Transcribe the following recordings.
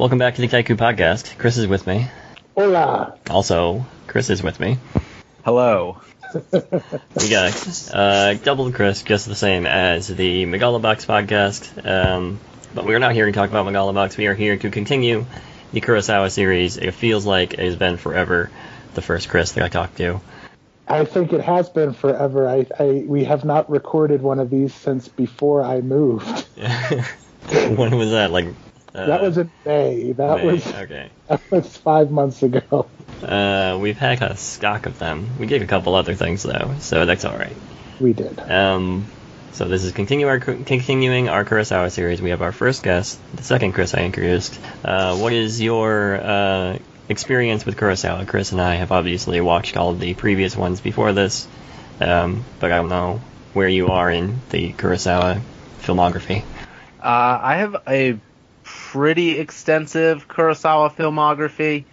Welcome back to the Kaiku Podcast. Chris is with me. Hola. Also, Chris is with me. Hello. We got double Chris, just the same as the Megalobox podcast. But we're not here to talk about Megalobox. We are here to continue the Kurosawa series. It feels like it has been forever, the first Chris that I talked to. I think it has been forever. We have not recorded one of these since before I moved. When was that? That was in May. That was 5 months ago. We've had a stock of them. We did a couple other things though, so that's all right. We did. So this is continuing our Kurosawa series. We have our first guest, the second Chris I introduced. What is your experience with Kurosawa? Chris and I have obviously watched all of the previous ones before this, but I don't know where you are in the Kurosawa filmography. I have a pretty extensive Kurosawa filmography.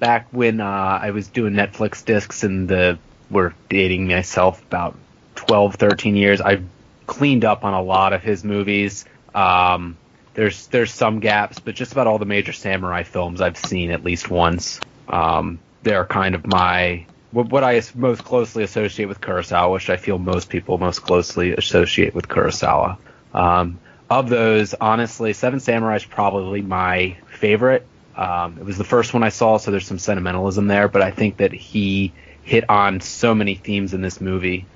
Back when I was doing Netflix discs and were dating myself about 12, 13 years, I cleaned up on a lot of his movies. There's some gaps, but just about all the major samurai films I've seen at least once. They're kind of what I most closely associate with Kurosawa, which I feel most people most closely associate with Kurosawa. Of those, honestly, Seven Samurai is probably my favorite. It was the first one I saw, so there's some sentimentalism there, but I think that he hit on so many themes in this movie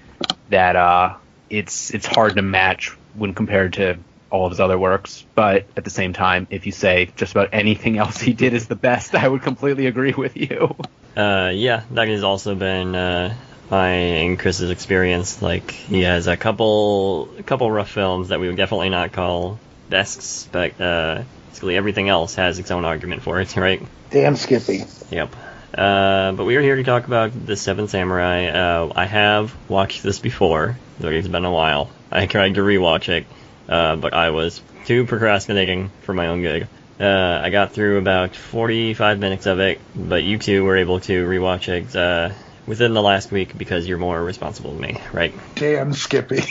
that it's hard to match when compared to all of his other works. But at the same time, if you say just about anything else he did is the best, I would completely agree with you. Yeah, that has also been my and Chris's experience. Like, he has a couple rough films that we would definitely not call bests, but basically everything else has its own argument for it, right? Damn Skippy. Yep. But we are here to talk about The Seven Samurai. I have watched this before, though it's been a while. I tried to rewatch it, but I was too procrastinating for my own good. I got through about 45 minutes of it, but you two were able to rewatch it within the last week because you're more responsible than me, right? Damn Skippy.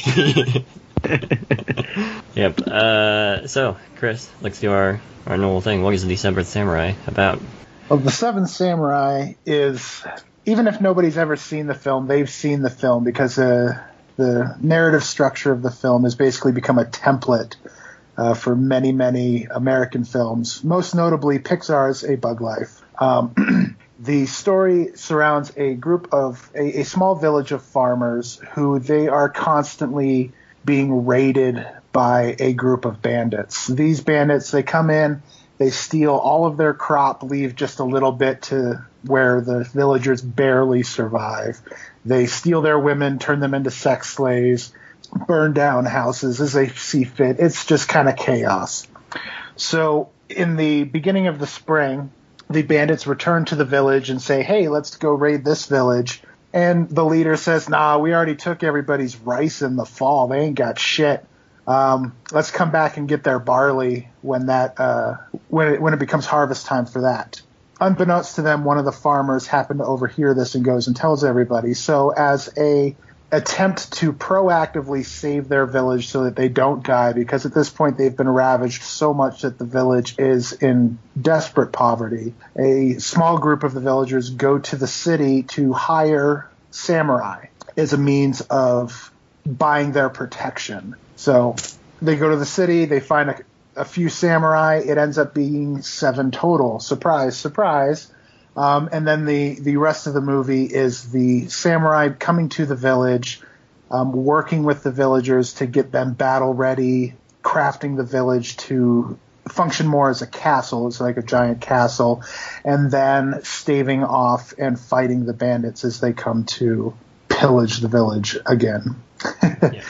Yep. So, Chris, let's do our normal thing. What is The Seventh Samurai about? Well, The Seventh Samurai is, even if nobody's ever seen the film, they've seen the film, because the narrative structure of the film has basically become a template for many, many American films, most notably Pixar's A Bug's Life. The story surrounds a group of a small village of farmers who they are constantly being raided by a group of bandits. These bandits, they come in, they steal all of their crop, leave just a little bit to where the villagers barely survive. They steal their women, turn them into sex slaves, burn down houses as they see fit. It's just kind of chaos. So in the beginning of the spring, the bandits return to the village and say, hey, let's go raid this village. And the leader says, nah, we already took everybody's rice in the fall. They ain't got shit. Let's come back and get their barley when it becomes harvest time for that. Unbeknownst to them, one of the farmers happened to overhear this and goes and tells everybody. So as a attempt to proactively save their village so that they don't die, because at this point they've been ravaged so much that the village is in desperate poverty, a small group of the villagers go to the city to hire samurai as a means of buying their protection. So they go to the city, they find a few samurai, it ends up being 7 total. Surprise, surprise. And then the rest of the movie is the samurai coming to the village, working with the villagers to get them battle ready, crafting the village to function more as a castle. It's like a giant castle. And then staving off and fighting the bandits as they come to pillage the village again. Yeah.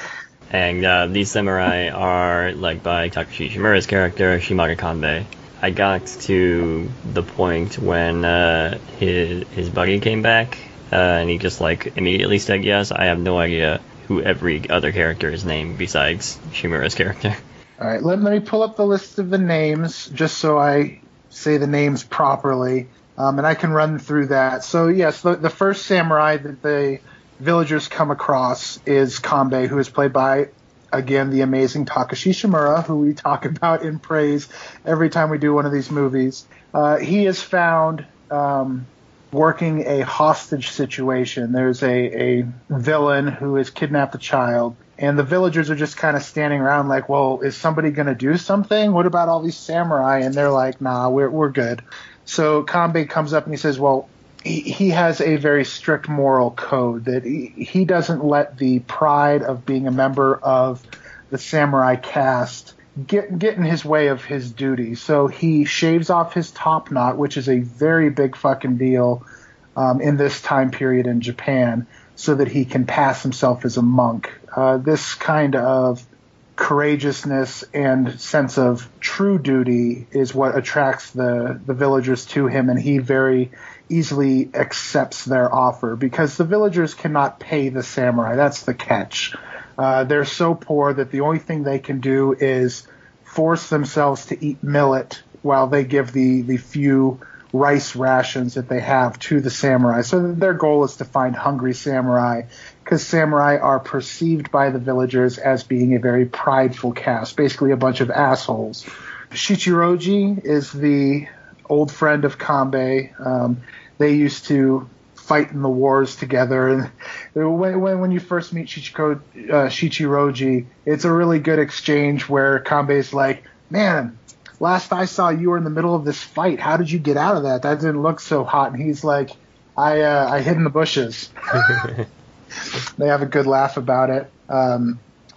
And these samurai are led by Takashi Shimura's character, Shimada Kambei. I got to the point when his buddy came back, and he just immediately said yes. I have no idea who every other character is named besides Shimura's character. All right, let me pull up the list of the names just so I say the names properly, and I can run through that. So yes, the first samurai that the villagers come across is Kambei, who is played by again, the amazing Takashi Shimura, who we talk about in praise every time we do one of these movies. He is found working a hostage situation. There's a villain who has kidnapped a child, and the villagers are just kind of standing around like, well, is somebody going to do something? What about all these samurai? And they're like, nah, we're good. So Kambei comes up and he says, well, he has a very strict moral code that he doesn't let the pride of being a member of the samurai caste get in his way of his duty. So he shaves off his top knot, which is a very big fucking deal in this time period in Japan, so that he can pass himself as a monk. This kind of courageousness and sense of true duty is what attracts the villagers to him, and he very easily accepts their offer, because the villagers cannot pay the samurai. That's the catch. They're so poor that the only thing they can do is force themselves to eat millet while they give the few rice rations that they have to the samurai. So their goal is to find hungry samurai, because samurai are perceived by the villagers as being a very prideful caste, basically a bunch of assholes. Shichiroji is the old friend of Kambei. They used to fight in the wars together, and when you first meet Shichiroji, it's a really good exchange where Kambei's like, man, last I saw you were in the middle of this fight. How did you get out of that? That didn't look so hot. And he's like, I hid in the bushes. They have a good laugh about it.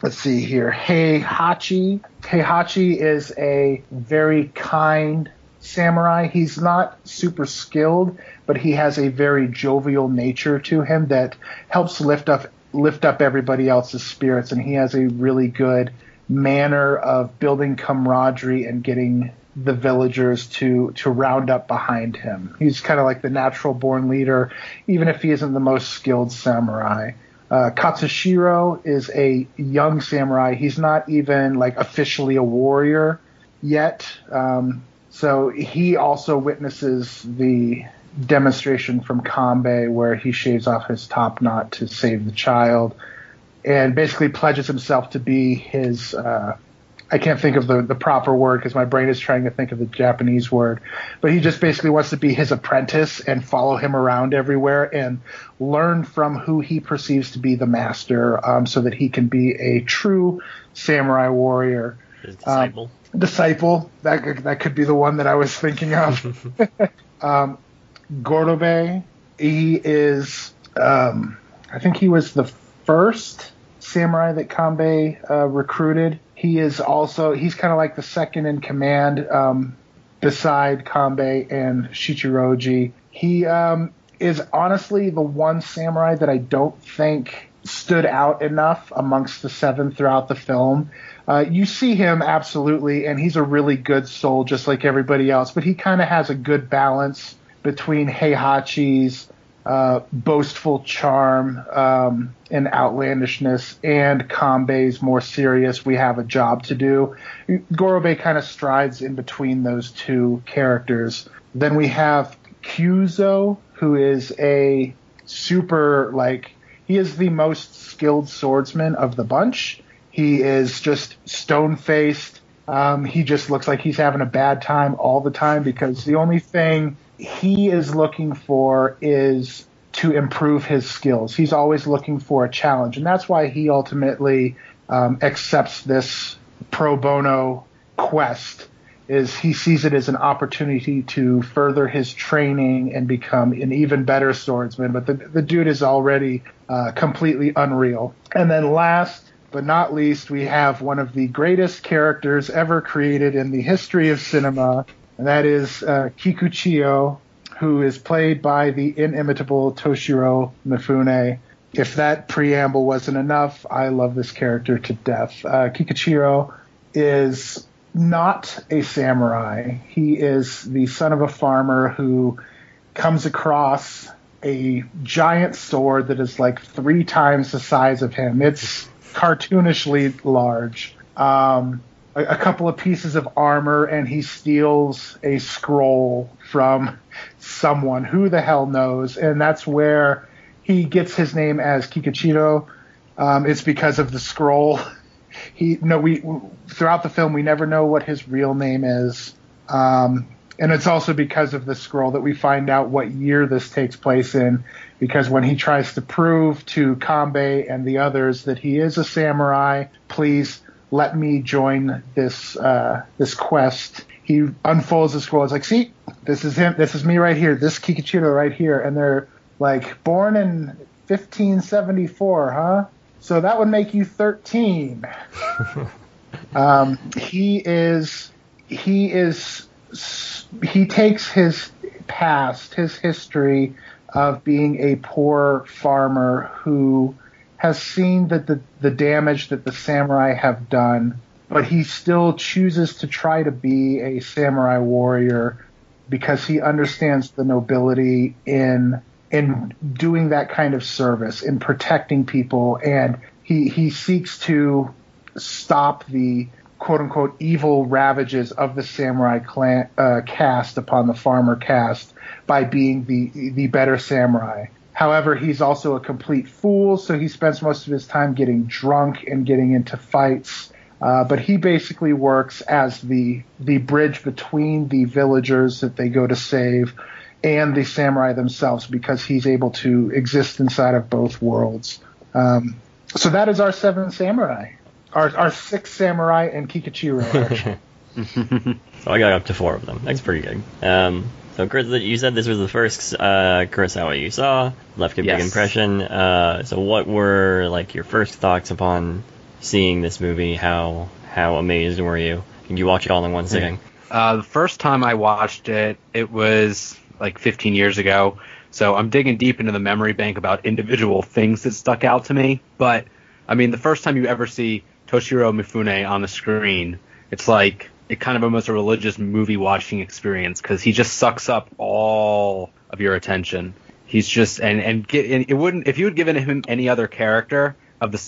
Let's see here. Heihachi. Heihachi is a very kind samurai. He's not super skilled, but he has a very jovial nature to him that helps lift up everybody else's spirits. And he has a really good manner of building camaraderie and getting the villagers to round up behind him. He's kind of like the natural born leader, even if he isn't the most skilled samurai. Katsushiro is a young samurai. He's not even like officially a warrior yet. So he also witnesses the demonstration from Kambei where he shaves off his top knot to save the child and basically pledges himself to be his I can't think of the proper word because my brain is trying to think of the Japanese word, but he just basically wants to be his apprentice and follow him around everywhere and learn from who he perceives to be the master, so that he can be a true samurai warrior. His disciple. That could be the one that I was thinking of. Gorobei, he is I think he was the first samurai that Kambei recruited. He's kind of like the second in command beside Kambei and Shichiroji. He is honestly the one samurai that I don't think stood out enough amongst the seven throughout the film. You see him absolutely, and he's a really good soul just like everybody else, but he kind of has a good balance between Heihachi's boastful charm and outlandishness and Kambei's more serious, we have a job to do. Gorobei kind of strides in between those two characters. Then we have Kyuzo, who is a super, like, he is the most skilled swordsman of the bunch. He is just stone-faced. He just looks like he's having a bad time all the time, because the only thing he is looking for is to improve his skills. He's always looking for a challenge, and that's why he ultimately accepts this pro bono quest. Is he sees it as an opportunity to further his training and become an even better swordsman, but the dude is already completely unreal. And then last but not least, we have one of the greatest characters ever created in the history of cinema, and that is Kikuchiyo, who is played by the inimitable Toshiro Mifune. If that preamble wasn't enough, I love this character to death. Kikuchiyo is not a samurai. He is the son of a farmer who comes across a giant sword that is like 3 times the size of him. It's cartoonishly large. A couple of pieces of armor, and he steals a scroll from someone, who the hell knows, and that's where he gets his name as Kikuchiyo. It's because of the scroll throughout the film we never know what his real name is, and it's also because of the scroll that we find out what year this takes place in, because when he tries to prove to Kambei and the others that he is a samurai, please let me join this this quest, he unfolds the scroll. It's like, see, this is him. This is me right here. This Kikuchiyo right here. And they're like, born in 1574, huh? So that would make you 13. He takes his past, his history of being a poor farmer who has seen that the damage that the samurai have done, but he still chooses to try to be a samurai warrior because he understands the nobility in doing that kind of service, in protecting people, and he seeks to stop the quote-unquote evil ravages of the samurai clan, caste upon the farmer caste by being the better samurai. However, he's also a complete fool, so he spends most of his time getting drunk and getting into fights. But he basically works as the bridge between the villagers that they go to save and the samurai themselves, because he's able to exist inside of both worlds. So that is our seven samurai. Our six samurai and Kikuchiyo, actually. So I got up to four of them. That's pretty good. So Chris, you said this was the first Kurosawa you saw. Left a big impression. So what were your first thoughts upon seeing this movie? How amazed were you? Did you watch it all in one sitting? The first time I watched it, it was 15 years ago. So I'm digging deep into the memory bank about individual things that stuck out to me. But, I mean, the first time you ever see Toshiro Mifune on the screen, it's it kind of almost a religious movie watching experience, because he just sucks up all of your attention. He's just, and it wouldn't, if you had given him any other character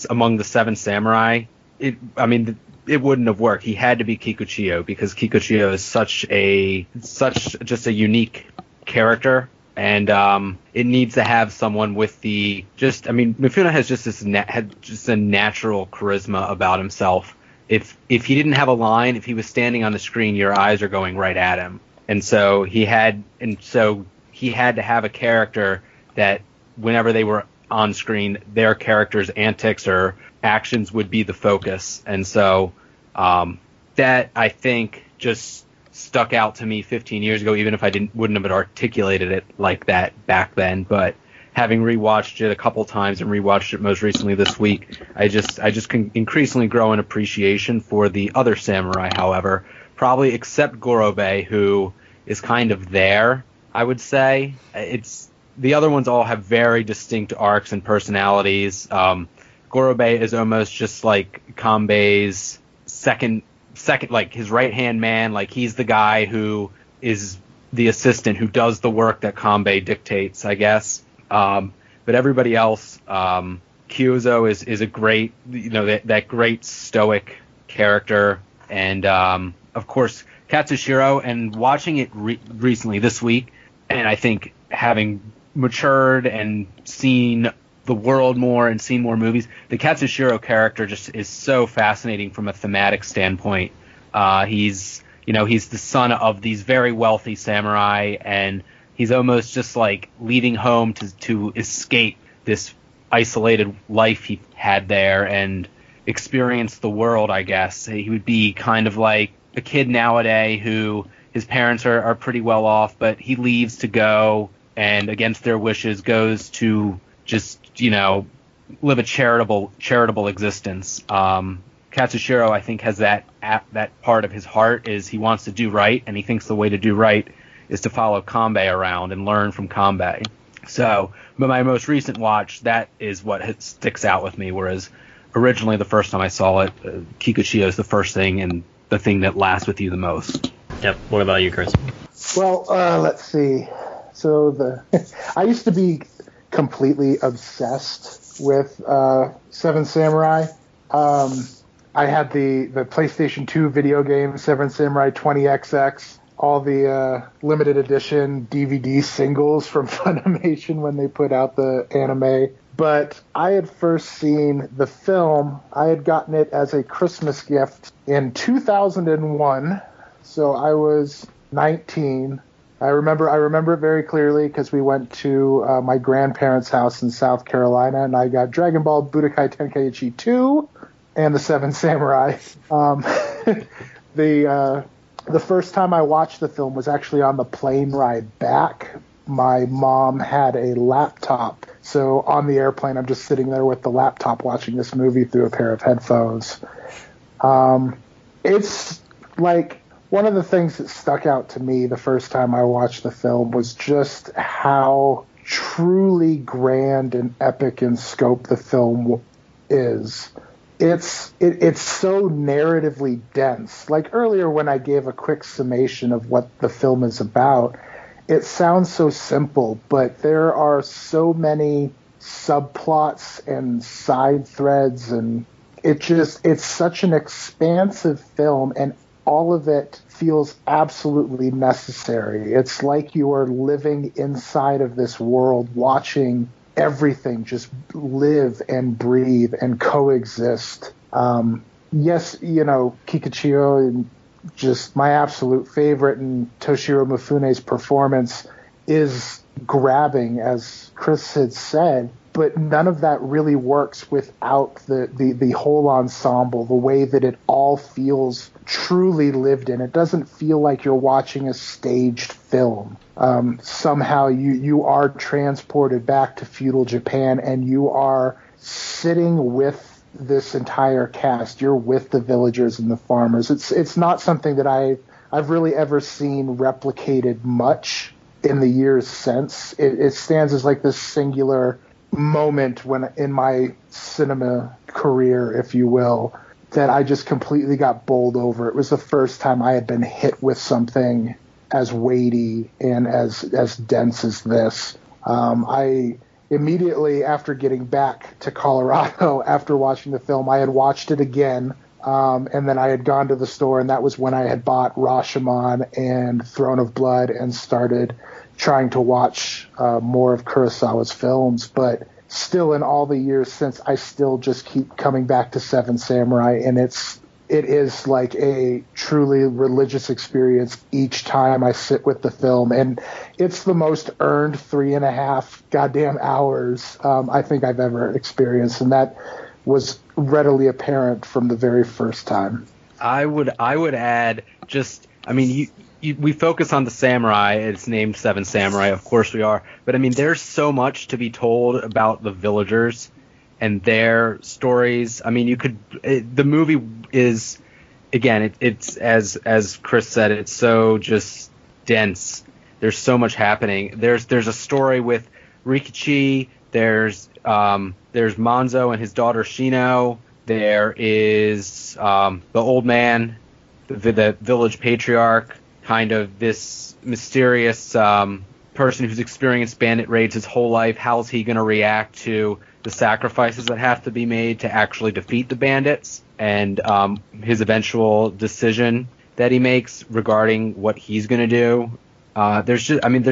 among the seven samurai, it wouldn't have worked. He had to be Kikuchiyo, because Kikuchiyo is such a unique character, and it needs to have someone with Mifune has just a natural charisma about himself. If he didn't have a line, if he was standing on the screen, your eyes are going right at him, and so he had to have a character that whenever they were on screen, their character's antics or actions would be the focus. And so that, I think, just stuck out to me 15 years ago, even if I wouldn't have articulated it like that back then. But having rewatched it a couple times and rewatched it most recently this week, I just can increasingly grow in appreciation for the other samurai. However, probably except Gorobei, who is kind of there, I would say. It's the other ones all have very distinct arcs and personalities. Gorobei is almost just Kambei's second, his right-hand man. He's the guy who is the assistant who does the work that Kambei dictates, I guess. But everybody else, Kyuzo is a great, that great stoic character. And, of course, Katsushiro, and watching it recently this week, and I think having matured and seen the world more and seen more movies, the Katsushiro character just is so fascinating from a thematic standpoint. He's the son of these very wealthy samurai, and he's almost just leaving home to escape this isolated life he had there and experience the world, I guess. He would be kind of like a kid nowadays who his parents are pretty well off, but he leaves to go and against their wishes goes to just, live a charitable existence. Katsushiro, I think, has that part of his heart is he wants to do right, and he thinks the way to do right is to follow Kambei around and learn from Kambei. So, but my most recent watch, that is what sticks out with me, whereas originally the first time I saw it, Kikuchiyo is the first thing and the thing that lasts with you the most. Yep. What about you, Chris? Well, let's see. So I used to be completely obsessed with Seven Samurai. I had the PlayStation 2 video game, Seven Samurai 20xx. all the limited edition DVD singles from Funimation when they put out the anime. But I had first seen the film. I had gotten it as a Christmas gift in 2001, so I was 19. I remember it very clearly because we went to my grandparents' house in South Carolina, and I got Dragon Ball Budokai Tenkaichi 2 and the Seven Samurai. The first time I watched the film was actually on the plane ride back. My mom had a laptop, so on the airplane, I'm just sitting there with the laptop watching this movie through a pair of headphones. It's like one of the things that stuck out to me the first time I watched the film was just how truly grand and epic in scope the film is. It's so narratively dense. Like earlier when I gave a quick summation of what the film is about, it sounds so simple, but there are so many subplots and side threads, and it's such an expansive film, and all of it feels absolutely necessary. It's like you are living inside of this world, watching everything just live and breathe and coexist. Yes, you know, Kikuchiyo and just my absolute favorite, and Toshiro Mifune's performance is grabbing, as Chris had said, but none of that really works without the whole ensemble, the way that it all feels truly lived in. It doesn't feel like you're watching a staged film. Somehow you are transported back to feudal Japan, and you are sitting with this entire cast. You're with the villagers and the farmers. It's not something that I've really ever seen replicated much in the years since. It stands as like this singular moment when in my cinema career, if you will, that I just completely got bowled over. It was the first time I had been hit with something as weighty and as dense as this. I immediately after getting back to Colorado after watching the film, I had watched it again, and then I had gone to the store, and that was when I had bought Rashomon and Throne of Blood and started trying to watch more of Kurosawa's films. But still, in all the years since, I still just keep coming back to Seven Samurai, and it is like a truly religious experience each time I sit with the film. And it's the most earned 3.5 goddamn hours I think I've ever experienced. And that was readily apparent from the very first time. I would add just, I mean, we focus on the samurai. It's named Seven Samurai. Of course we are. But I mean, there's so much to be told about the villagers and their stories. I mean, the movie is, again, it's as Chris said, it's so just dense. There's so much happening. There's a story with Rikichi. There's Manzo and his daughter Shino. There is the old man, the village patriarch, kind of this mysterious person who's experienced bandit raids his whole life. How's he going to react to the sacrifices that have to be made to actually defeat the bandits, and his eventual decision that he makes regarding what he's going to do. There's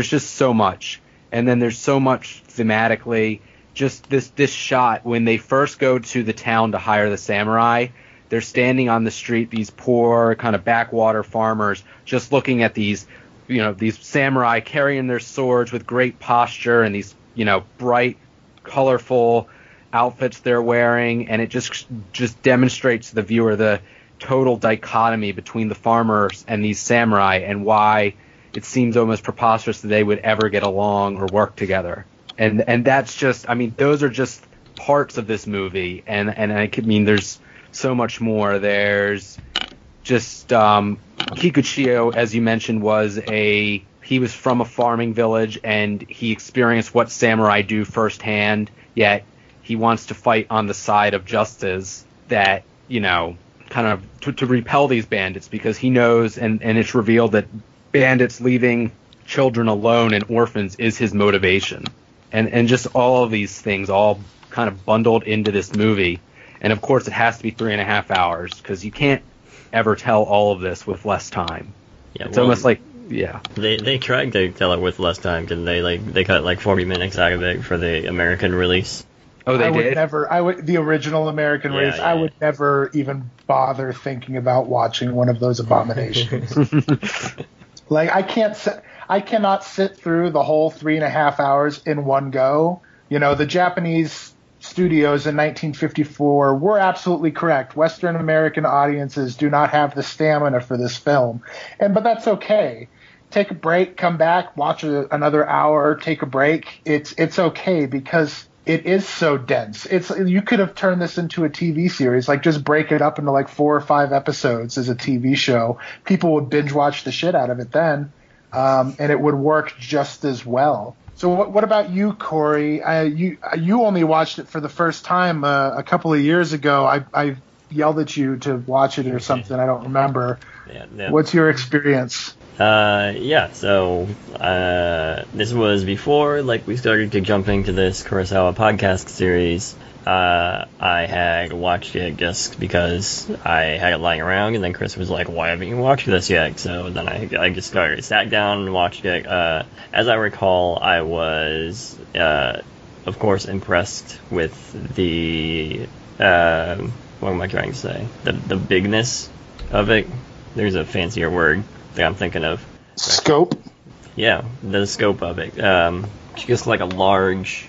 just so much. And then there's so much thematically. Just this shot when they first go to the town to hire the samurai, they're standing on the street, these poor kind of backwater farmers, just looking at these, you know, these samurai carrying their swords with great posture and these, you know, bright, colorful outfits they're wearing, and it just demonstrates to the viewer the total dichotomy between the farmers and these samurai, and why it seems almost preposterous that they would ever get along or work together. And that's just, I mean, those are just parts of this movie, and I mean, there's so much more. There's just Kikuchiyo, as you mentioned, he was from a farming village, and he experienced what samurai do firsthand, yet he wants to fight on the side of justice, that, you know, kind of to repel these bandits, because he knows, and it's revealed that bandits leaving children alone and orphans is his motivation. And just all of these things all kind of bundled into this movie. And of course it has to be 3.5 hours, because you can't ever tell all of this with less time. Yeah, it's almost like yeah. They tried to tell it with less time, didn't they? Like, they cut like 40 minutes out of it for the American release. Oh, they did? The original American release. Yeah, I would never even bother thinking about watching one of those abominations. Like, I cannot sit through the whole 3.5 hours in one go. You know, the Japanese studios in 1954 were absolutely correct. Western American audiences do not have the stamina for this film. But that's okay. Take a break, come back, watch another hour, take a break. It's okay because it is so dense. You could have turned this into a TV series. Like, just break it up into like 4 or 5 episodes as a TV show. People would binge watch the shit out of it then. And it would work just as well. So what about you, Corey? You only watched it for the first time a couple of years ago. I yelled at you to watch it or something. I don't remember. Yeah. What's your experience? So this was before like we started to jump into this Kurosawa podcast series. I had watched it just because I had it lying around, and then Chris was like, why haven't you watched this yet? So then I just sat down and watched it. As I recall, I was, of course, impressed with the, what am I trying to say? The bigness of it. There's a fancier word that I'm thinking of. Scope? Yeah, the scope of it. Just like a large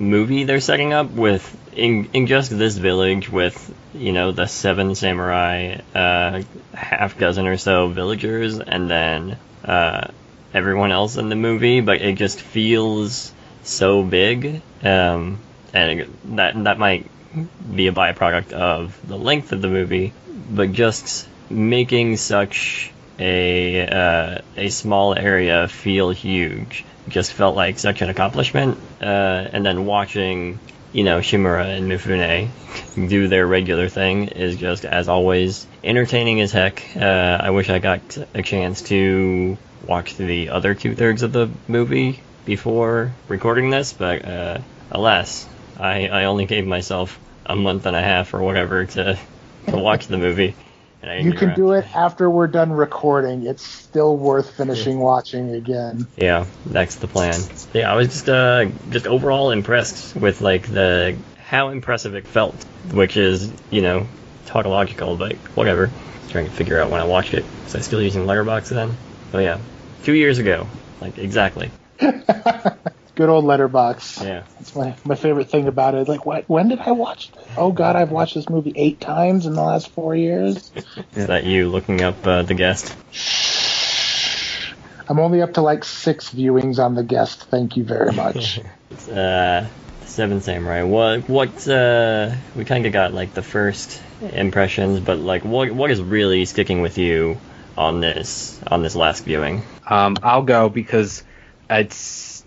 movie they're setting up with in just this village with, you know, the 7 samurai, half dozen or so villagers, and then everyone else in the movie, but it just feels so big, and that might be a byproduct of the length of the movie, but just making such a small area feel huge just felt like such an accomplishment, and then watching, you know, Shimura and Mifune do their regular thing is just, as always, entertaining as heck. I wish I got a chance to watch the other 2/3 of the movie before recording this, but alas, I only gave myself a month and a half or whatever to watch the movie. You can do it after we're done recording. It's still worth finishing watching again. Yeah, that's the plan. Yeah, I was just overall impressed with like how impressive it felt, which is, you know, tautological, but whatever. I was trying to figure out when I watched it. Was I still using Letterboxd then? Oh yeah, 2 years ago, like exactly. Good old Letterboxd. Yeah, that's my favorite thing about it. Like, what? When did I watch this? Oh God, I've watched this movie 8 times in the last 4 years. Is that you looking up The Guest? I'm only up to like 6 viewings on The Guest. Thank you very much. Seven Samurai. What we kind of got like the first impressions, but like what is really sticking with you on this last viewing? I'll go because it's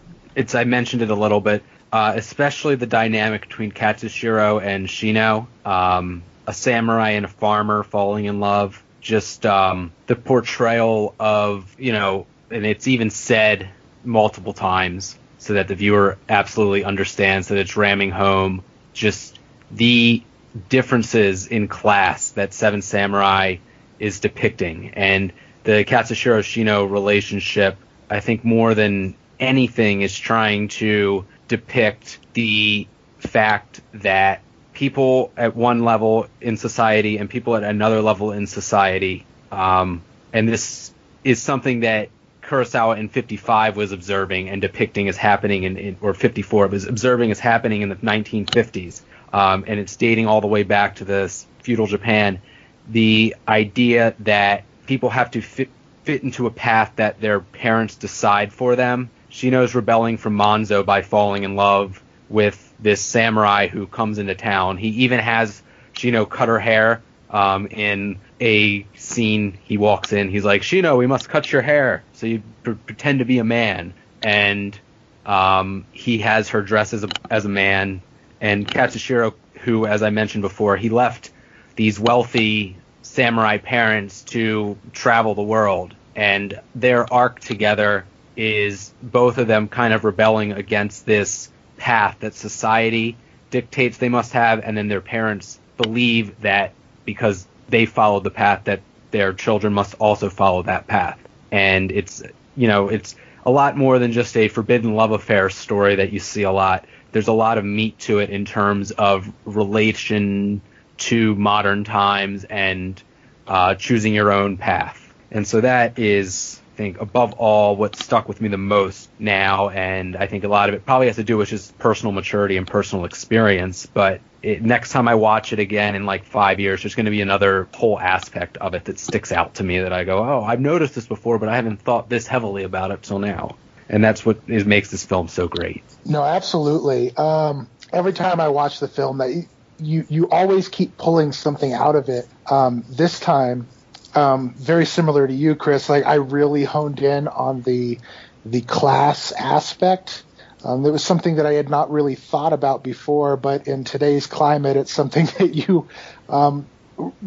I mentioned it a little bit, especially the dynamic between Katsushiro and Shino, a samurai and a farmer falling in love, just the portrayal of, you know, and it's even said multiple times so that the viewer absolutely understands that it's ramming home just the differences in class that Seven Samurai is depicting. And the Katsushiro-Shino relationship, I think more than anything, is trying to depict the fact that people at one level in society and people at another level in society, and this is something that Kurosawa in 55 was observing and depicting as happening or 54 it was observing as happening in the 1950s, and it's dating all the way back to this feudal Japan, the idea that people have to fit into a path that their parents decide for them. Shino's rebelling from Manzo by falling in love with this samurai who comes into town. He even has Shino cut her hair in a scene. He walks in. He's like, Shino, we must cut your hair. So you pretend to be a man. And he has her dress as a man. And Katsushiro, who, as I mentioned before, he left these wealthy samurai parents to travel the world. And their arc together is both of them kind of rebelling against this path that society dictates they must have, and then their parents believe that because they followed the path that their children must also follow that path. And it's, you know, it's a lot more than just a forbidden love affair story that you see a lot. There's a lot of meat to it in terms of relation to modern times and choosing your own path. And so that is, I think, above all, what stuck with me the most now. And I think a lot of it probably has to do with just personal maturity and personal experience. But next time I watch it again in like 5 years, there's going to be another whole aspect of it that sticks out to me that I go, oh, I've noticed this before, but I haven't thought this heavily about it till now. And that's what makes this film so great. No, absolutely. Every time I watch the film, that you always keep pulling something out of it. This time, very similar to you, Chris, like I really honed in on the class aspect. It was something that I had not really thought about before, but in today's climate, it's something that you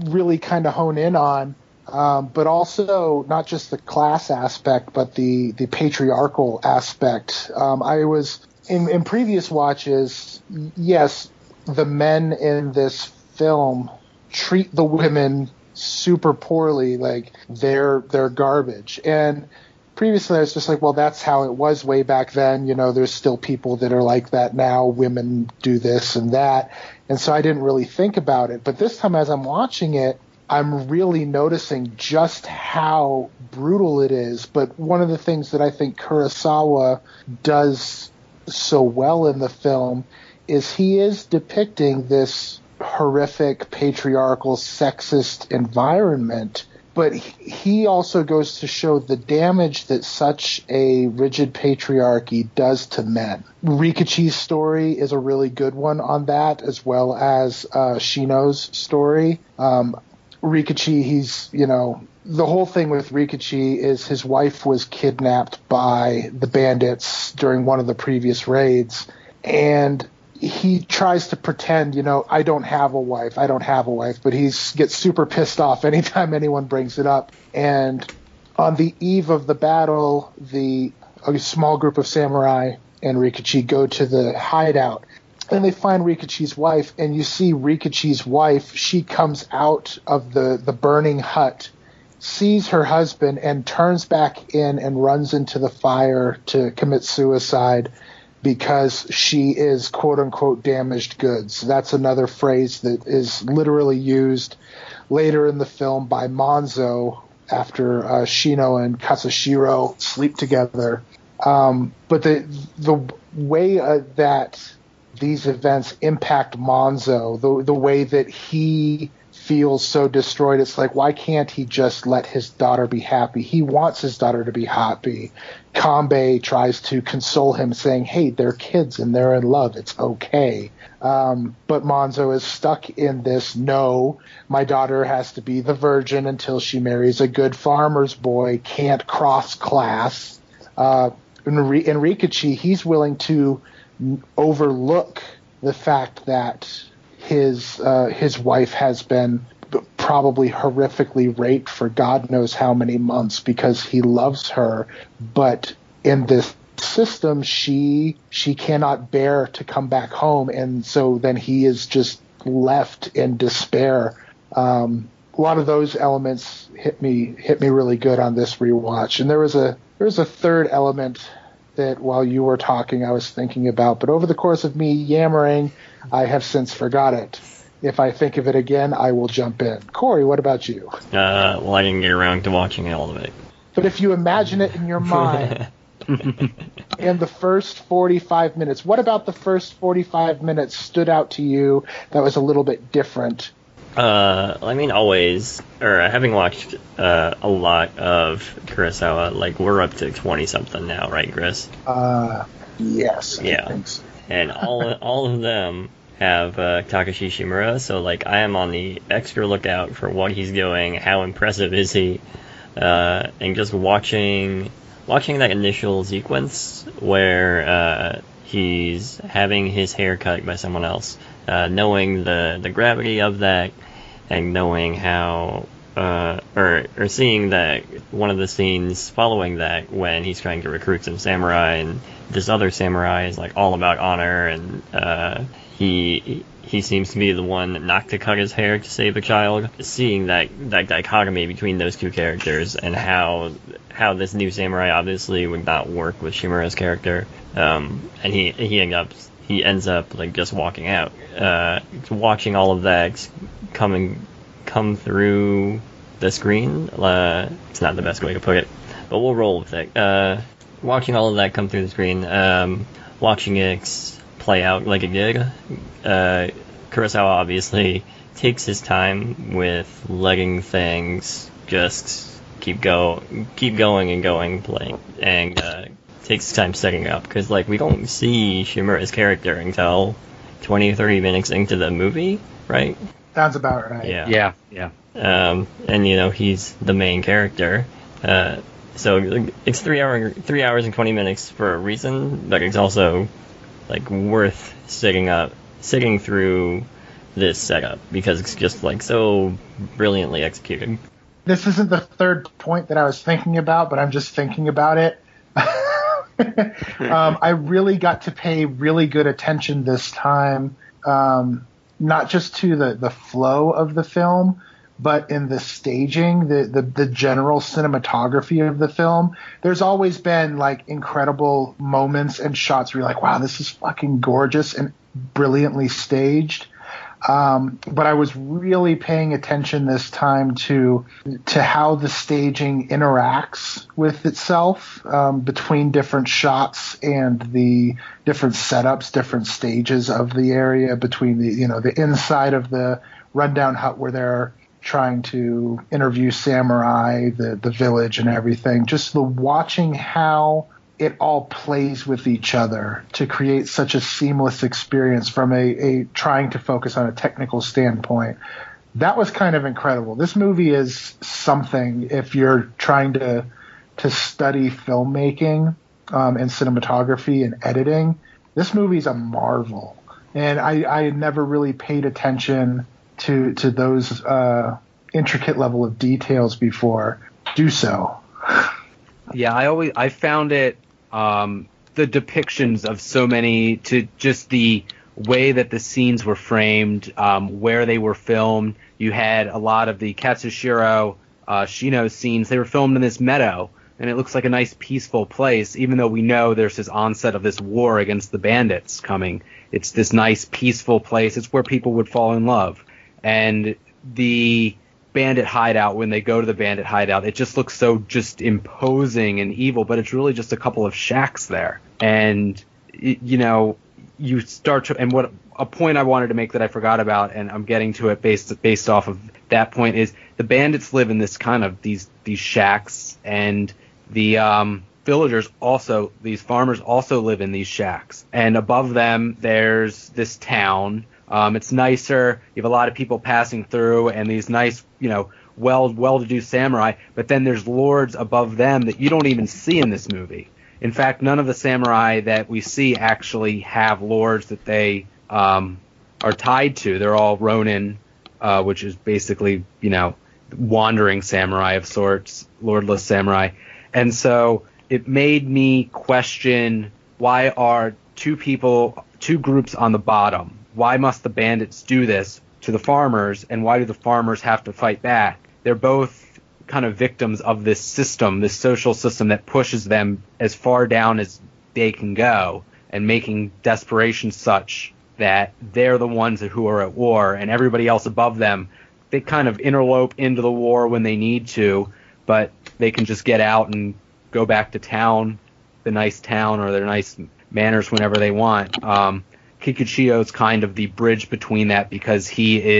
really kind of hone in on. But also not just the class aspect, but the patriarchal aspect. I was in previous watches. Yes, the men in this film treat the women super poorly, like they're garbage. And previously I was just like, well, that's how it was way back then. You know, there's still people that are like that now. Women do this and that. And so I didn't really think about it. But this time as I'm watching it, I'm really noticing just how brutal it is. But one of the things that I think Kurosawa does so well in the film is he is depicting this horrific, patriarchal, sexist environment. But he also goes to show the damage that such a rigid patriarchy does to men. Rikichi's story is a really good one on that, as well as Shino's story. Rikichi, he's, you know, the whole thing with Rikichi is his wife was kidnapped by the bandits during one of the previous raids, and he tries to pretend, you know, I don't have a wife, but he gets super pissed off anytime anyone brings it up. And on the eve of the battle, a small group of samurai and Rikichi go to the hideout. And they find Rikichi's wife, and you see Rikichi's wife, she comes out of the burning hut, sees her husband, and turns back in and runs into the fire to commit suicide because she is, quote-unquote, damaged goods. That's another phrase that is literally used later in the film by Manzo after Shino and Katsushiro sleep together. But the way that these events impact Manzo, the way that he feels so destroyed. It's like, why can't he just let his daughter be happy? He wants his daughter to be happy. Kambei tries to console him, saying, hey, they're kids and they're in love. It's okay. But Manzo is stuck in this, no, my daughter has to be the virgin until she marries a good farmer's boy, can't cross class. In Rikichi, he's willing to overlook the fact that his wife has been probably horrifically raped for God knows how many months because he loves her, but in this system she cannot bear to come back home, and so then he is just left in despair. A lot of those elements hit me really good on this rewatch, and there was a third element that while you were talking, I was thinking about, but over the course of me yammering, I have since forgot it. If I think of it again, I will jump in. Corey, what about you? Well, I didn't get around to watching all of it. But if you imagine it in your mind, in the first 45 minutes, what about the first 45 minutes stood out to you that was a little bit different? I mean, always, or having watched a lot of Kurosawa, like, we're up to 20-something now, right, Chris? Yes, yeah. I think so. And all of them have Takashi Shimura, so, like, I am on the extra lookout for what he's doing, how impressive is he, and just watching that initial sequence where he's having his hair cut by someone else. Knowing the gravity of that, and knowing how, or seeing that one of the scenes following that when he's trying to recruit some samurai, and this other samurai is like all about honor, and He seems to be the one that not to cut his hair to save a child. Seeing that dichotomy between those two characters and how this new samurai obviously would not work with Shimura's character, and he ends up like just walking out. Watching all of that come through the screen, it's not the best way to put it, but we'll roll with it. Watching all of that come through the screen, watching it play out like it did, Kurosawa obviously takes his time with letting things just keep going and playing, and takes time setting up, because we don't see Shimura's character until 20-30 minutes into the movie, right? Sounds about right. Yeah. And he's the main character, so it's 3 hours and 20 minutes for a reason, but it's also worth sitting through this setup, because it's just so brilliantly executed. This isn't the third point that I was thinking about, but I'm just thinking about it. I really got to pay really good attention this time, not just to the flow of the film, but in the staging, the general cinematography of the film. There's always been incredible moments and shots where you're wow, this is fucking gorgeous and brilliantly staged. But I was really paying attention this time to how the staging interacts with itself, between different shots and the different setups, different stages of the area, between the inside of the rundown hut where they're trying to interview samurai, the village and everything. Just the watching how it all plays with each other to create such a seamless experience from a trying to focus on a technical standpoint. That was kind of incredible. This movie is something if you're trying to study filmmaking and cinematography and editing. This movie's a marvel. And I never really paid attention to those intricate level of details before. Do so. Yeah, I found it, the depictions of so many, to just the way that the scenes were framed, where they were filmed. You had a lot of the Katsushiro Shino scenes. They were filmed in this meadow, and it looks like a nice peaceful place, even though we know there's this onset of this war against the bandits coming. It's this nice peaceful place. It's where people would fall in love. And the bandit hideout, when they go to the bandit hideout, it just looks so just imposing and evil, but it's really just a couple of shacks there. And, you start to – and what a point I wanted to make that I forgot about, and I'm getting to it based off of that point, is the bandits live in this kind of these shacks, and the villagers also – these farmers also live in these shacks. And above them, there's this town. It's nicer. You have a lot of people passing through, and these nice, well-to-do samurai. But then there's lords above them that you don't even see in this movie. In fact, none of the samurai that we see actually have lords that they are tied to. They're all ronin, which is basically, wandering samurai of sorts, lordless samurai. And so it made me question, why are two groups on the bottom? Why must the bandits do this to the farmers, and why do the farmers have to fight back? They're both kind of victims of this system, this social system that pushes them as far down as they can go, and making desperation such that they're the ones who are at war, and everybody else above them, they kind of interlope into the war when they need to, but they can just get out and go back to town, the nice town or their nice manners whenever they want. Kikuchiyo is kind of the bridge between that, because he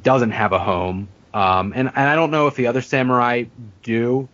doesn't have a home, and I don't know if the other samurai do,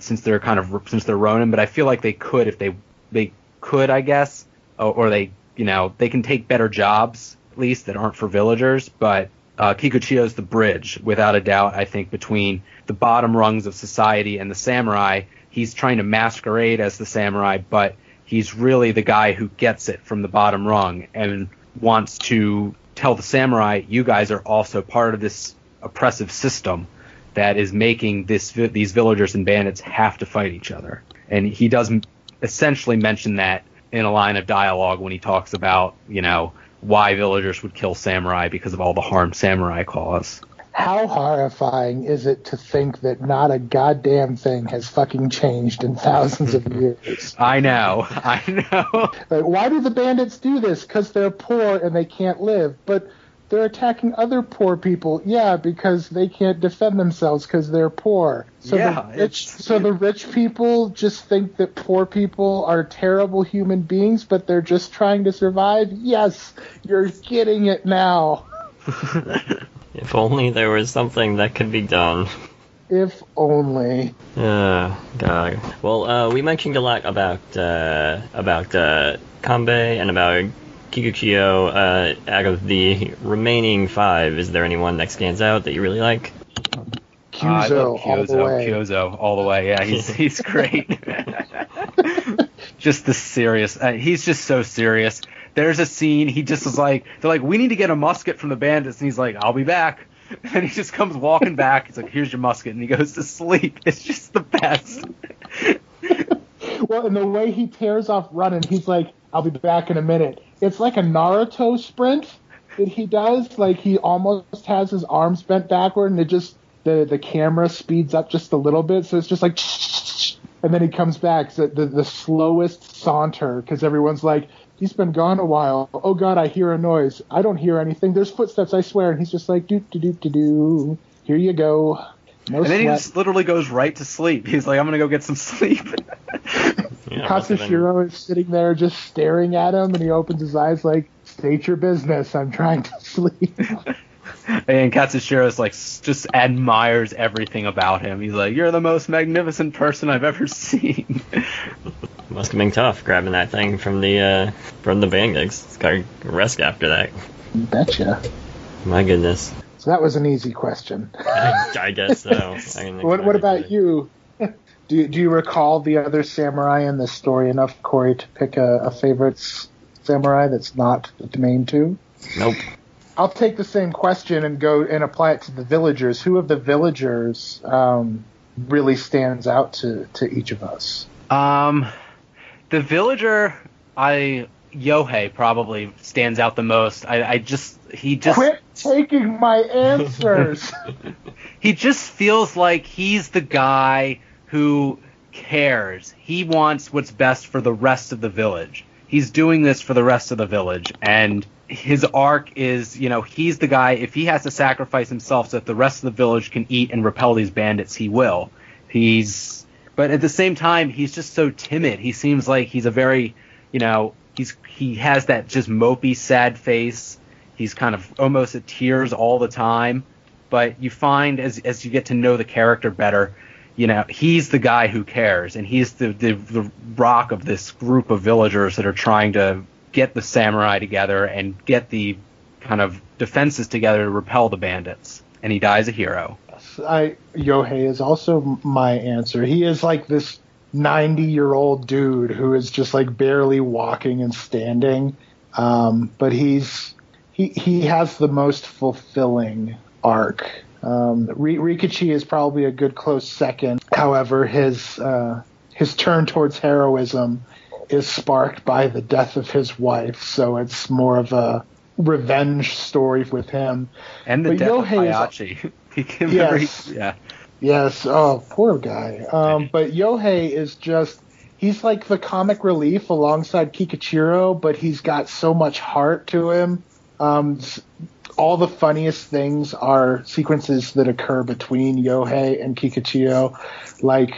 since they're ronin, but I feel like they could if they could, I guess, or they can take better jobs at least that aren't for villagers. But Kikuchiyo is the bridge, without a doubt, I think, between the bottom rungs of society and the samurai. He's trying to masquerade as the samurai, but he's really the guy who gets it from the bottom rung and wants to tell the samurai, you guys are also part of this oppressive system that is making these villagers and bandits have to fight each other. And he does essentially mention that in a line of dialogue when he talks about, why villagers would kill samurai because of all the harm samurai cause. How horrifying is it to think that not a goddamn thing has fucking changed in thousands of years? I know. Like, why do the bandits do this? Because they're poor and they can't live. But they're attacking other poor people, yeah, because they can't defend themselves because they're poor. So the rich people just think that poor people are terrible human beings, but they're just trying to survive? Yes, you're getting it now. If only there was something that could be done. If only. God. Well, we mentioned a lot about Kambei and about Kikuchiyo. Out of the remaining five, is there anyone that stands out that you really like? Kyuzo all the way. Yeah, he's great. Just the serious. He's just so serious. There's a scene, he just is like, they're like, we need to get a musket from the bandits, and he's like, I'll be back. And he just comes walking back, he's like, here's your musket, and he goes to sleep. It's just the best. Well, and the way he tears off running, he's like, I'll be back in a minute. It's like a Naruto sprint that he does, like he almost has his arms bent backward, and it just, the camera speeds up just a little bit, so it's just like, and then he comes back, so the slowest saunter, because everyone's like, he's been gone a while. Oh, God, I hear a noise. I don't hear anything. There's footsteps, I swear. And he's just like, do-do-do-do-do. Here you go. No sweat. And then he just literally goes right to sleep. He's like, I'm going to go get some sleep. Yeah, Katsushiro is sitting there just staring at him, and he opens his eyes like, state your business. I'm trying to sleep. And Katsushiro like, just admires everything about him. He's like, you're the most magnificent person I've ever seen. Must have been tough grabbing that thing from the bandits. It's got to rest after that. Betcha. My goodness. So that was an easy question. I guess so. What about you? Do you recall the other samurai in the story enough, Corey, to pick a favorite samurai that's not the main two? Nope. I'll take the same question and go and apply it to the villagers. Who of the villagers really stands out to each of us? The villager, Yohei probably stands out the most. He just quit taking my answers. He just feels like he's the guy who cares. He wants what's best for the rest of the village. He's doing this for the rest of the village, and his arc is, he's the guy. If he has to sacrifice himself so that the rest of the village can eat and repel these bandits, he will. But at the same time, he's just so timid. He seems like he's a very, he has that just mopey, sad face. He's kind of almost at tears all the time. But you find as you get to know the character better, he's the guy who cares. And he's the rock of this group of villagers that are trying to get the samurai together and get the kind of defenses together to repel the bandits. And he dies a hero. Yohei is also my answer. He is like this 90-year-old dude who is just like barely walking and standing, but he has the most fulfilling arc. Rikichi is probably a good close second. However, his turn towards heroism is sparked by the death of his wife, so it's more of a revenge story with him. And the death of Heihachi. Yes. Oh, poor guy. But Yohei is just—he's like the comic relief alongside Kikuchiyo, but he's got so much heart to him. All the funniest things are sequences that occur between Yohei and Kikuchiyo, like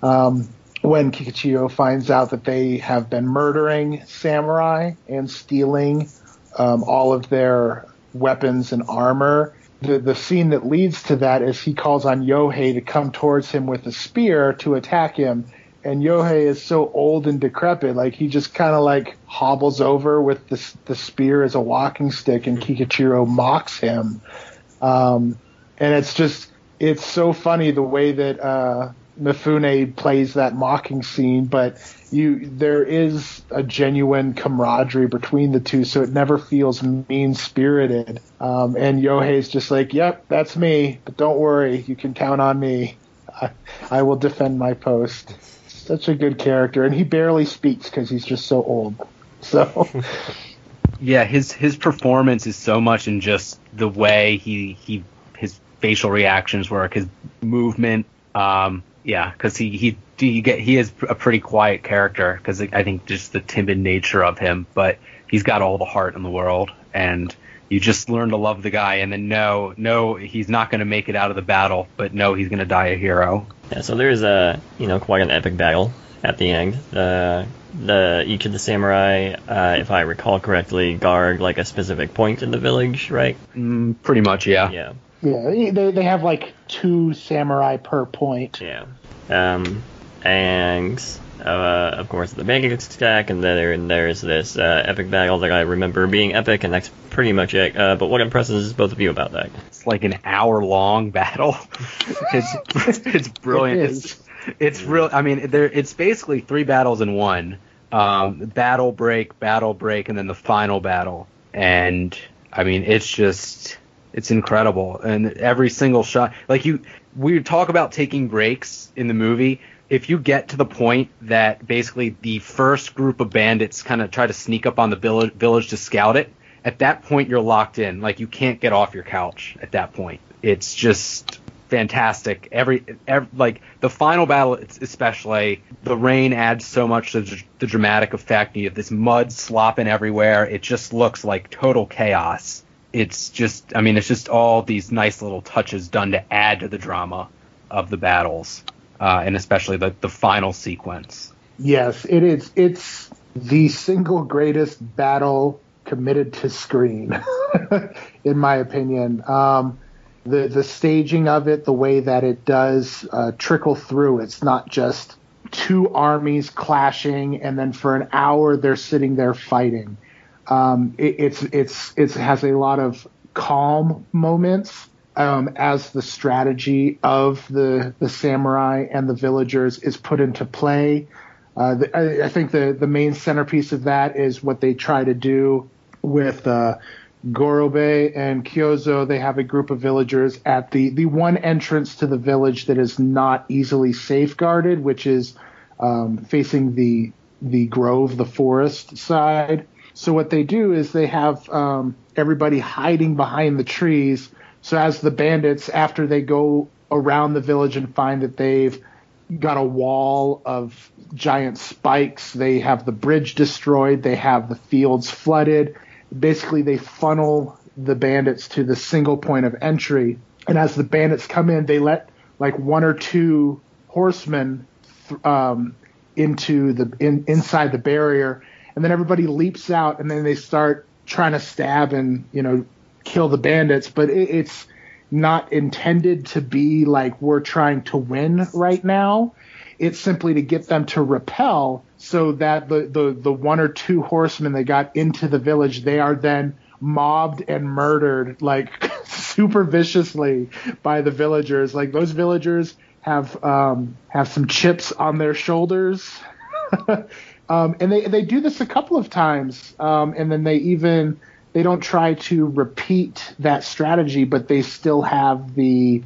when Kikuchiyo finds out that they have been murdering samurai and stealing all of their weapons and armor. The scene that leads to that is he calls on Yohei to come towards him with a spear to attack him, and Yohei is so old and decrepit, like he just kind of like hobbles over with the spear as a walking stick, and Kikuchiyo mocks him. And it's so funny the way that Mifune plays that mocking scene, but there is a genuine camaraderie between the two, so it never feels mean-spirited. And Yohei's just like, yep, that's me, but don't worry, you can count on me. I will defend my post. Such a good character, and he barely speaks because he's just so old. So Yeah, his performance is so much in just the way he his facial reactions work, his movement. Yeah, because he is a pretty quiet character, because I think just the timid nature of him, but he's got all the heart in the world, and you just learn to love the guy, and then no, he's not going to make it out of the battle, but no, he's going to die a hero. Yeah, so there is a quite an epic battle at the end. Each of the samurai, if I recall correctly, guard like a specific point in the village, right? Pretty much, yeah. Yeah. Yeah, they have like 2 samurai per point. Yeah. And of course the bank gets attacked, and then there's this epic battle that I remember being epic, and that's pretty much it. But what impresses both of you about that? It's like an hour-long battle. It's brilliant. It is. It's real. I mean, it's basically 3 battles in one. Battle break, and then the final battle. And I mean, it's incredible. And every single shot, like we talk about taking breaks in the movie. If you get to the point that basically the first group of bandits kind of try to sneak up on the village to scout it, at that point you're locked in. Like, you can't get off your couch at that point. It's just fantastic. Like the final battle, especially, the rain adds so much to the dramatic effect. You have this mud slopping everywhere. It just looks like total chaos. It's just all these nice little touches done to add to the drama of the battles, and especially the final sequence. Yes, it is. It's the single greatest battle committed to screen, in my opinion. The staging of it, the way that it does trickle through, it's not just 2 armies clashing and then for an hour they're sitting there fighting. It has a lot of calm moments as the strategy of the samurai and the villagers is put into play. I think the main centerpiece of that is what they try to do with Gorobei and Kyuzo. They have a group of villagers at the one entrance to the village that is not easily safeguarded, which is facing the grove, the forest side. So what they do is they have everybody hiding behind the trees. So as the bandits, after they go around the village and find that they've got a wall of giant spikes, they have the bridge destroyed, they have the fields flooded. Basically, they funnel the bandits to the single point of entry. And as the bandits come in, they let like 1 or 2 horsemen inside the barrier. And then everybody leaps out, and then they start trying to stab and, kill the bandits. But it's not intended to be like we're trying to win right now. It's simply to get them to repel, so that the 1 or 2 horsemen that got into the village, they are then mobbed and murdered, like, super viciously by the villagers. Like, those villagers have some chips on their shoulders. And they do this a couple of times, and then they don't try to repeat that strategy, but they still have the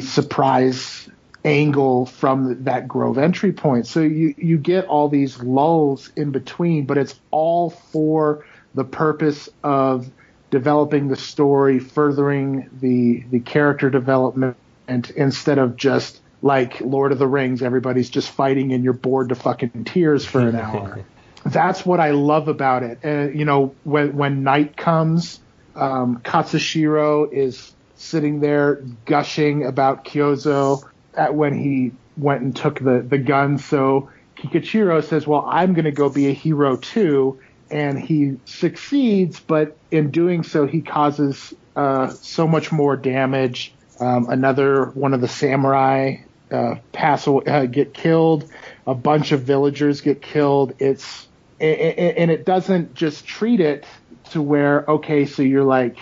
surprise angle from that grove entry point. So you get all these lulls in between, but it's all for the purpose of developing the story, furthering the character development, instead of just like Lord of the Rings, everybody's just fighting and you're bored to fucking tears for an hour. That's what I love about it. When night comes, Katsushiro is sitting there gushing about Kyuzo at when he went and took the gun. So Kikuchiyo says, well, I'm going to go be a hero too. And he succeeds, but in doing so, he causes so much more damage. Another one of the samurai get killed. A bunch of villagers get killed. And it doesn't just treat it to where, okay, so you're like,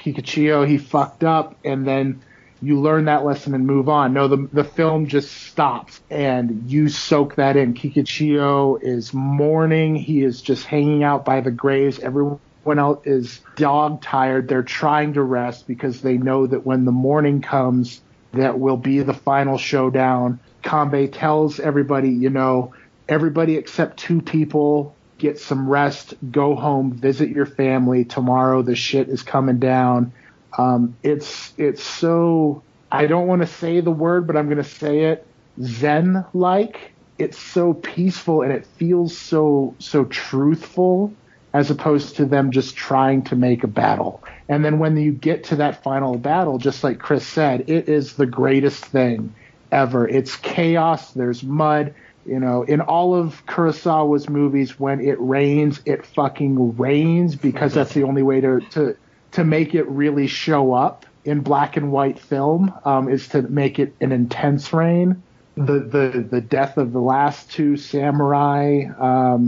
Kikuchiyo, he fucked up, and then you learn that lesson and move on. No, the film just stops, and you soak that in. Kikuchiyo is mourning. He is just hanging out by the graves. Everyone else is dog tired. They're trying to rest because they know that when the morning comes, that will be the final showdown. Kambei tells everybody, everybody except 2 people get some rest, go home, visit your family. Tomorrow the shit is coming down. It's so, I don't want to say the word, but I'm going to say it, zen-like. It's so peaceful and it feels so truthful, as opposed to them just trying to make a battle. And then when you get to that final battle, just like Chris said, it is the greatest thing ever. It's chaos. There's mud. You know, in all of Kurosawa's movies, when it rains, it fucking rains, because that's the only way to make it really show up in black and white film, is to make it an intense rain. The death of the last two samurai,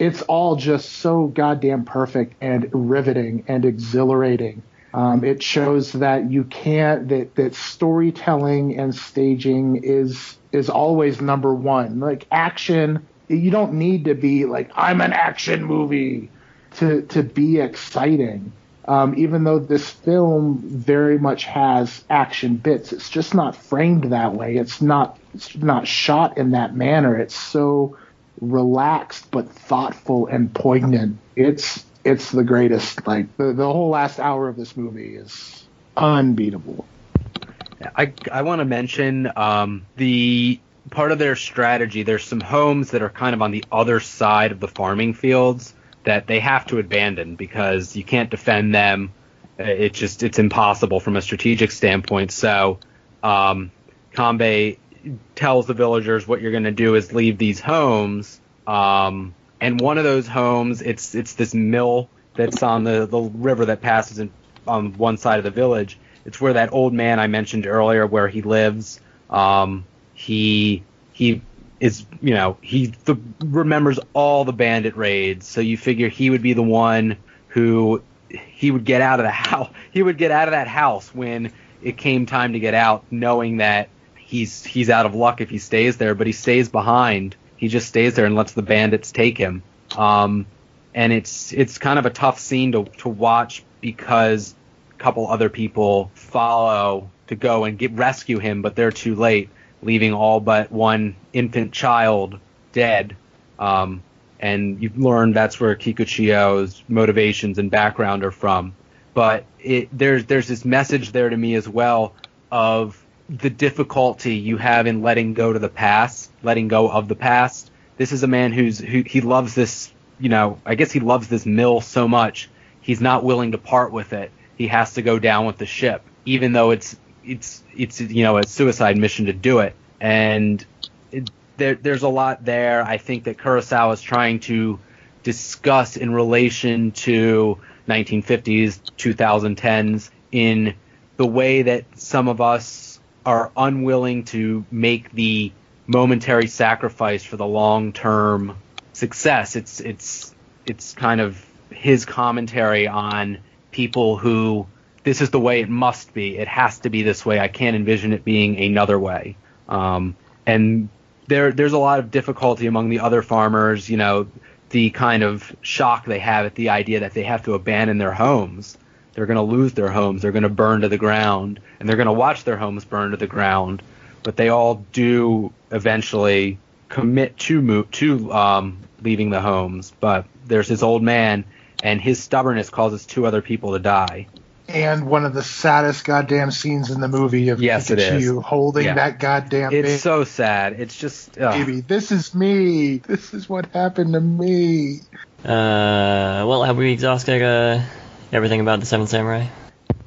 it's all just so goddamn perfect and riveting and exhilarating. It shows that you can't, that storytelling and staging is always number one. Like action, you don't need to be like, I'm an action movie to be exciting. Even though this film very much has action bits, it's just not framed that way. It's not shot in that manner. It's so relaxed but thoughtful and poignant. It's the greatest. Like the whole last hour of this movie is unbeatable. I want to mention the part of their strategy. There's some homes that are kind of on the other side of the farming fields that they have to abandon because you can't defend them. It's impossible from a strategic standpoint. So Kambei tells the villagers, what you're going to do is leave these homes. And one of those homes, it's this mill that's on the river that passes on one side of the village. It's where that old man I mentioned earlier, where he lives. He is, you know, he remembers all the bandit raids. So you figure he would be the one who he would get out of the house. He would get out of that house when it came time to get out, knowing that he's out of luck if he stays there. But he stays behind. He just stays there and lets the bandits take him. And it's kind of a tough scene to watch, because a couple other people follow to go and rescue him, but they're too late, leaving all but one infant child dead. And you've learned that's where Kikuchiyo's motivations and background are from. But there's this message there to me as well of the difficulty you have in letting go of the past. This is a man who he loves this, you know, I guess he loves this mill so much, he's not willing to part with it. He has to go down with the ship, even though it's you know, a suicide mission to do it. And there's a lot there, I think, that Kurosawa is trying to discuss in relation to 1950s, 2010s, in the way that some of us are unwilling to make the momentary sacrifice for the long-term success. It's kind of his commentary on people who, this is the way it must be. It has to be this way. I can't envision it being another way. And there's a lot of difficulty among the other farmers, you know, the kind of shock they have at the idea that they have to abandon their homes. They're going to lose their homes. They're going to burn to the ground, and they're going to watch their homes burn to the ground. But they all do eventually commit to leaving the homes. But there's this old man, and his stubbornness causes two other people to die. And one of the saddest goddamn scenes in the movie of Kikuchiyo holding that goddamn baby. It's so sad. It's just baby. This is me. This is what happened to me. Well, have we exhausted everything about the Seven Samurai?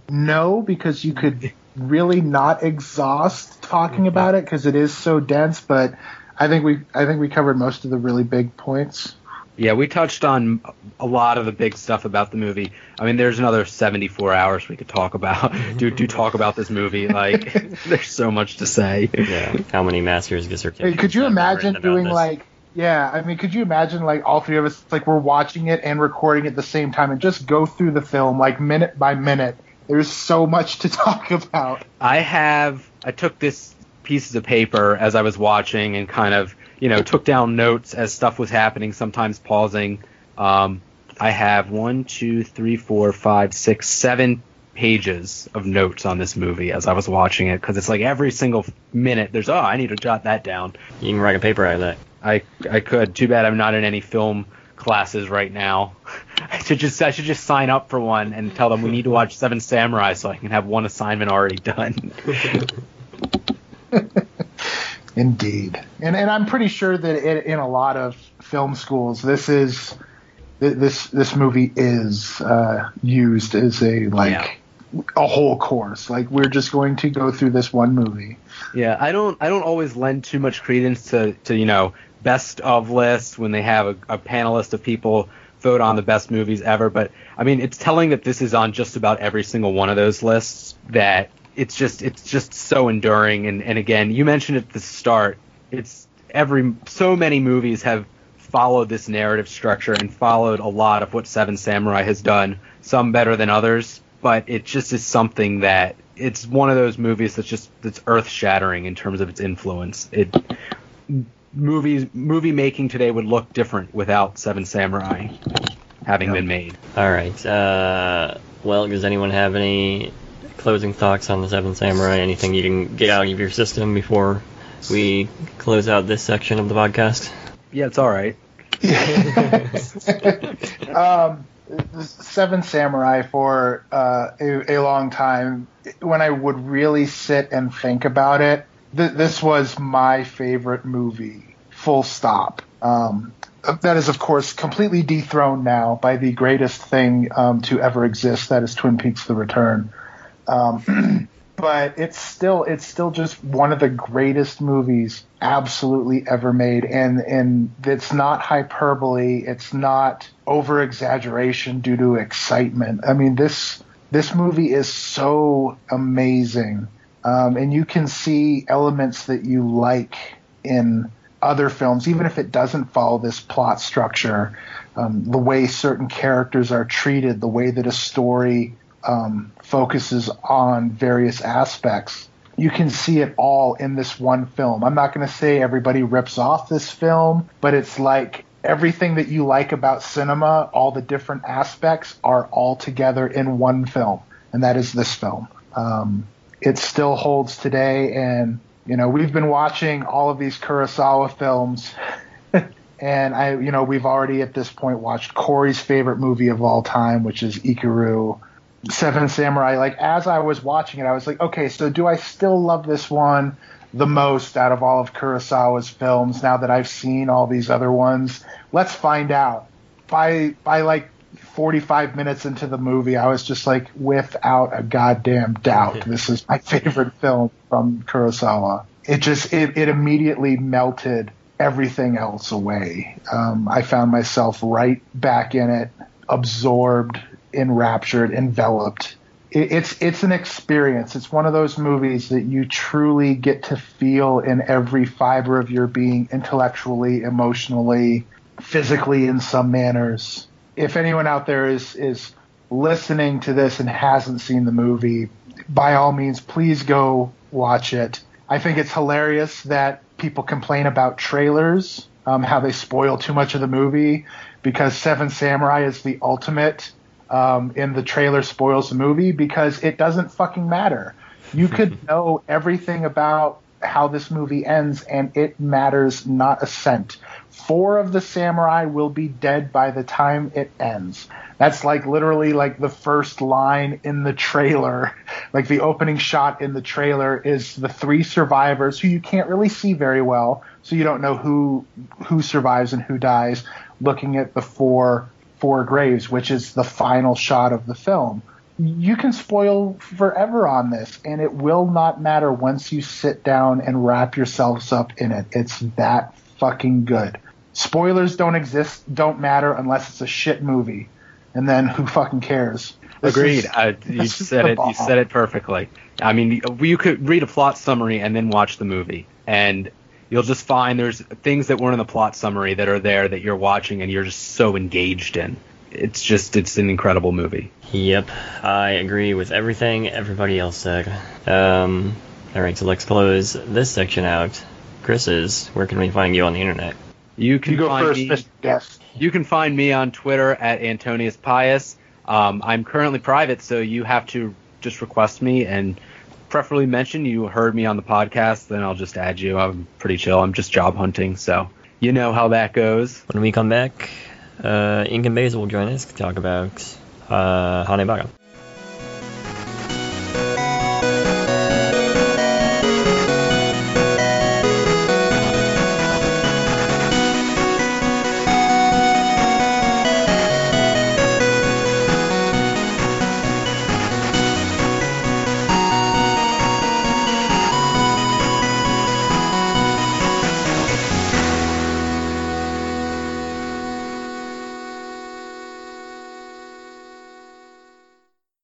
No, because you could really not exhaust talking about it, because it is so dense. But I think we covered most of the really big points. Yeah, we touched on a lot of the big stuff about the movie. I mean, there's another 74 hours we could talk about. Do talk about this movie. Like, there's so much to say. Yeah. How many masters gets her? Could you imagine doing like? Yeah, I mean, could you imagine, like, all three of us, like, we're watching it and recording at the same time and just go through the film, like, minute by minute? There's so much to talk about. I took this pieces of paper as I was watching and kind of, you know, took down notes as stuff was happening, sometimes pausing. I have 7 pages of notes on this movie as I was watching it, because it's like every single minute there's, I need to jot that down. You can write a paper out of that. I could. Too bad I'm not in any film classes right now. I should just sign up for one and tell them we need to watch Seven Samurai so I can have one assignment already done. Indeed. And I'm pretty sure that in a lot of film schools, this movie is used as a whole course. Like, we're just going to go through this one movie. Yeah, I don't always lend too much credence to best of lists when they have a panelist of people vote on the best movies ever. But I mean, it's telling that this is on just about every single one of those lists, that it's just so enduring. And again, you mentioned at the start, so many movies have followed this narrative structure and followed a lot of what Seven Samurai has done, some better than others. But it just is something that it's one of those movies that's earth shattering in terms of its influence. Movie making today would look different without Seven Samurai having been made. All right. Well, does anyone have any closing thoughts on the Seven Samurai? Anything you can get out of your system before we close out this section of the podcast? Yeah, it's all right. Seven Samurai, for a long time, when I would really sit and think about it, this was my favorite movie, full stop. That is, of course, completely dethroned now by the greatest thing to ever exist, that is Twin Peaks The Return. But it's still just one of the greatest movies absolutely ever made, and it's not hyperbole, it's not over-exaggeration due to excitement. I mean, this movie is so amazing. And you can see elements that you like in other films, even if it doesn't follow this plot structure, the way certain characters are treated, the way that a story focuses on various aspects. You can see it all in this one film. I'm not going to say everybody rips off this film, but it's like everything that you like about cinema, all the different aspects are all together in one film, and that is this film. It still holds today, and we've been watching all of these Kurosawa films, and we've already at this point watched Corey's favorite movie of all time, which is Ikiru. Seven Samurai, like, as I was watching it, I was like, okay, so do I still love this one the most out of all of Kurosawa's films now that I've seen all these other ones? Let's find out. By like 45 minutes into the movie, I was just like, without a goddamn doubt, this is my favorite film from Kurosawa. It immediately melted everything else away. I found myself right back in it, absorbed, enraptured, enveloped. It's an experience. It's one of those movies that you truly get to feel in every fiber of your being, intellectually, emotionally, physically, in some manners. If anyone out there is listening to this and hasn't seen the movie, by all means, please go watch it. I think it's hilarious that people complain about trailers, how they spoil too much of the movie, because Seven Samurai is the ultimate in the trailer spoils the movie, because it doesn't fucking matter. You could know everything about how this movie ends, and it matters not a cent. 4 of the samurai will be dead by the time it ends. That's like literally like the first line in the trailer. Like, the opening shot in the trailer is the 3 survivors, who you can't really see very well, so you don't know who survives and who dies, looking at the 4 graves, which is the final shot of the film. You can spoil forever on this, and it will not matter once you sit down and wrap yourselves up in it. It's that fucking good. Spoilers don't exist, don't matter, unless it's a shit movie, and then who fucking cares? Agreed. You said it perfectly. I mean, you could read a plot summary and then watch the movie, and you'll just find there's things that weren't in the plot summary that are there that you're watching and you're just so engaged in. It's an incredible movie. Yep, I agree with everything everybody else said. All right, so let's close this section out. Chris's, where can we find you on the internet? You go first, Mr. Guest. You can find me on Twitter at Antonius Pius. I'm currently private, so you have to just request me and preferably mention you heard me on the podcast, then I'll just add you. I'm pretty chill. I'm just job hunting, so you know how that goes. When we come back, Incan Bays will join us to talk about Hanebara.